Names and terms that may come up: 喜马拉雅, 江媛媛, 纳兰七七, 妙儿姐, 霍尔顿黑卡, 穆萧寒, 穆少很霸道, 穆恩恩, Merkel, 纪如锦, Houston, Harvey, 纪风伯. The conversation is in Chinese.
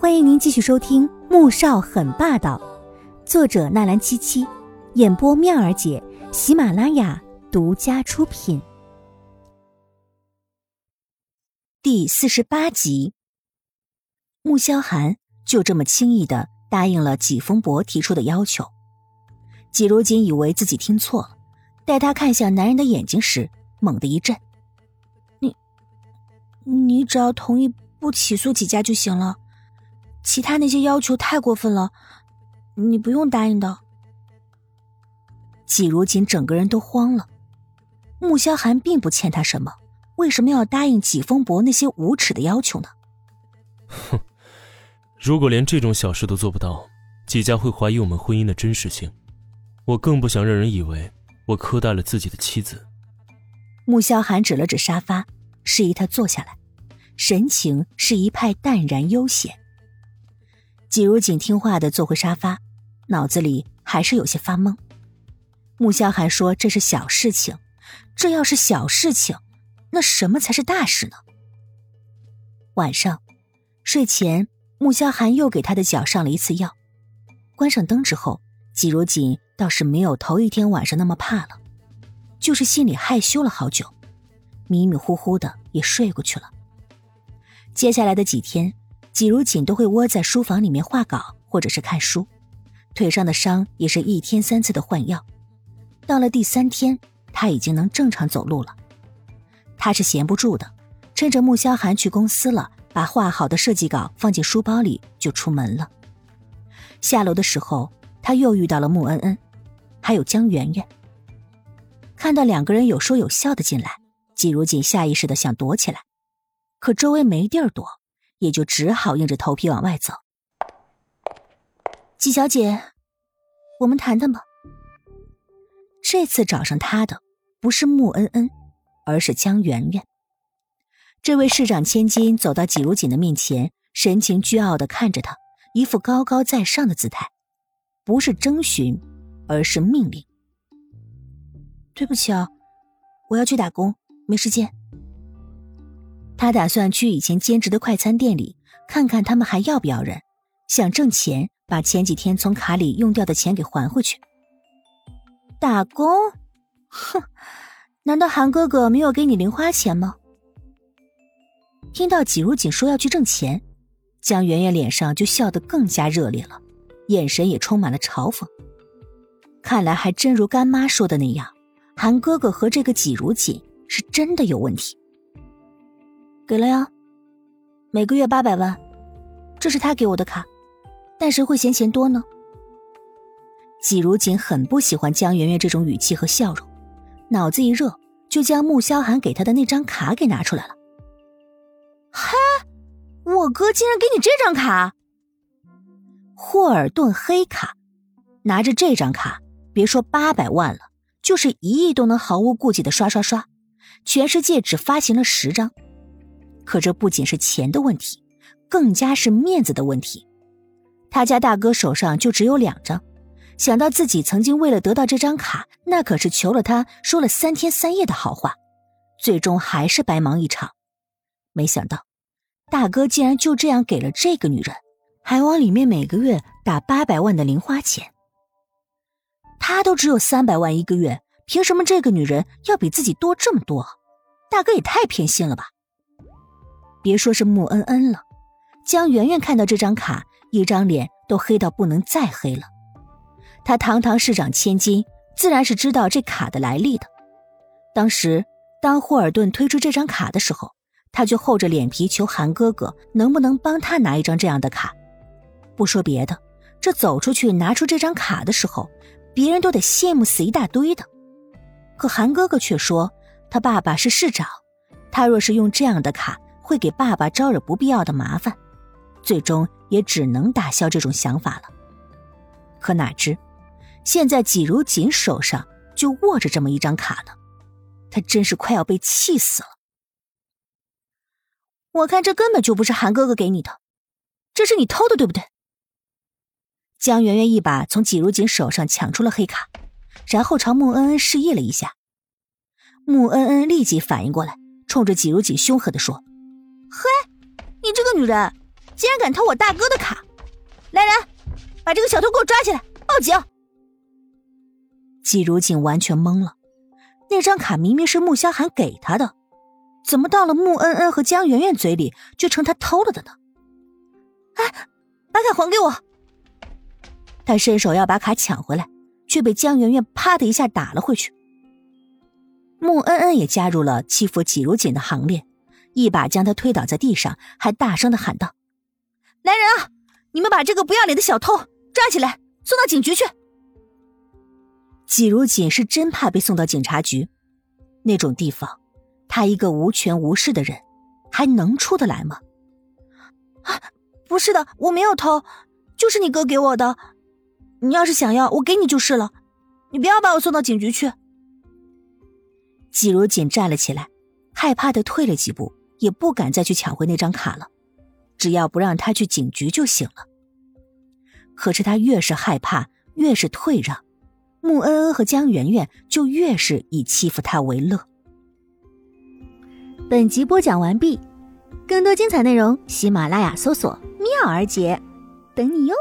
欢迎您继续收听《穆少很霸道》，作者纳兰七七，演播妙儿姐，喜马拉雅独家出品。第48集，穆萧寒就这么轻易地答应了纪风伯提出的要求。纪如锦以为自己听错了，待他看向男人的眼睛时，猛地一震。你只要同意不起诉纪家就行了，其他那些要求太过分了，你不用答应的。纪如锦整个人都慌了，穆萧寒并不欠他什么，为什么要答应纪风伯那些无耻的要求呢？哼，如果连这种小事都做不到，纪家会怀疑我们婚姻的真实性，我更不想让人以为我苛待了自己的妻子。穆萧寒指了指沙发，示意他坐下来，神情是一派淡然悠闲。纪如锦听话地坐回沙发，脑子里还是有些发懵。穆萧寒说这是小事情，这要是小事情，那什么才是大事呢？晚上睡前，穆萧寒又给他的脚上了一次药。关上灯之后，纪如锦倒是没有头一天晚上那么怕了，就是心里害羞了好久，迷迷糊糊的也睡过去了。接下来的几天，纪如锦都会窝在书房里面画稿或者是看书，腿上的伤也是1天3次的换药。到了第3天，他已经能正常走路了。他是闲不住的，趁着穆萧寒去公司了，把画好的设计稿放进书包里就出门了。下楼的时候，他又遇到了穆恩恩，还有江媛媛。看到两个人有说有笑的进来，纪如锦下意识的想躲起来，可周围没地儿躲，也就只好硬着头皮往外走。纪小姐，我们谈谈吧。这次找上她的不是穆恩恩，而是江媛媛。这位市长千金走到纪如锦的面前，神情倨傲地看着她，一副高高在上的姿态，不是征询，而是命令。对不起啊，我要去打工，没时间。他打算去以前兼职的快餐店里看看他们还要不要人，想挣钱把前几天从卡里用掉的钱给还回去。打工？哼，难道韩哥哥没有给你零花钱吗？听到纪如锦说要去挣钱，江媛媛脸上就笑得更加热烈了，眼神也充满了嘲讽。看来还真如干妈说的那样，韩哥哥和这个纪如锦是真的有问题。给了呀，每个月800万，这是他给我的卡，但谁会嫌钱多呢？纪如锦很不喜欢江媛媛这种语气和笑容，脑子一热就将穆萧寒给他的那张卡给拿出来了。嘿，我哥竟然给你这张卡？霍尔顿黑卡，拿着这张卡，别说800万了，就是1亿都能毫无顾忌的刷刷刷，全世界只发行了10张。可这不仅是钱的问题，更加是面子的问题。他家大哥手上就只有2张，想到自己曾经为了得到这张卡，那可是求了他，说了3天3夜的好话，最终还是白忙一场。没想到，大哥竟然就这样给了这个女人，还往里面每个月打800万的零花钱。他都只有300万一个月，凭什么这个女人要比自己多这么多？大哥也太偏心了吧。别说是穆恩恩了，江媛媛看到这张卡，一张脸都黑到不能再黑了。她堂堂市长千金，自然是知道这卡的来历的。当时当霍尔顿推出这张卡的时候，她就厚着脸皮求韩哥哥能不能帮她拿一张这样的卡。不说别的，这走出去拿出这张卡的时候，别人都得羡慕死一大堆的。可韩哥哥却说他爸爸是市长，他若是用这样的卡，会给爸爸招惹不必要的麻烦，最终也只能打消这种想法了。可哪知现在纪如锦手上就握着这么一张卡呢，他真是快要被气死了。我看这根本就不是韩哥哥给你的，这是你偷的对不对？江媛媛一把从纪如锦手上抢出了黑卡，然后朝穆恩恩示意了一下。穆恩恩立即反应过来，冲着纪如锦凶狠地说，嘿，你这个女人竟然敢掏我大哥的卡！来人，把这个小偷给我抓起来，报警！季如锦完全懵了，那张卡明明是穆萧寒给他的，怎么到了穆恩恩和江媛媛嘴里就成他偷了的呢？哎，把卡还给我！他伸手要把卡抢回来，却被江媛媛啪的一下打了回去。穆恩恩也加入了欺负季如锦的行列，一把将他推倒在地上，还大声地喊道：来人啊，你们把这个不要脸的小偷抓起来，送到警局去！季如锦是真怕被送到警察局，那种地方他一个无权无势的人还能出得来吗？啊，不是的，我没有偷，就是你哥给我的，你要是想要我给你就是了，你不要把我送到警局去。季如锦站了起来，害怕地退了几步，也不敢再去抢回那张卡了，只要不让他去警局就行了。可是他越是害怕越是退让，穆恩恩和江媛媛就越是以欺负他为乐。本集播讲完毕，更多精彩内容喜马拉雅搜索妙儿姐等你哟。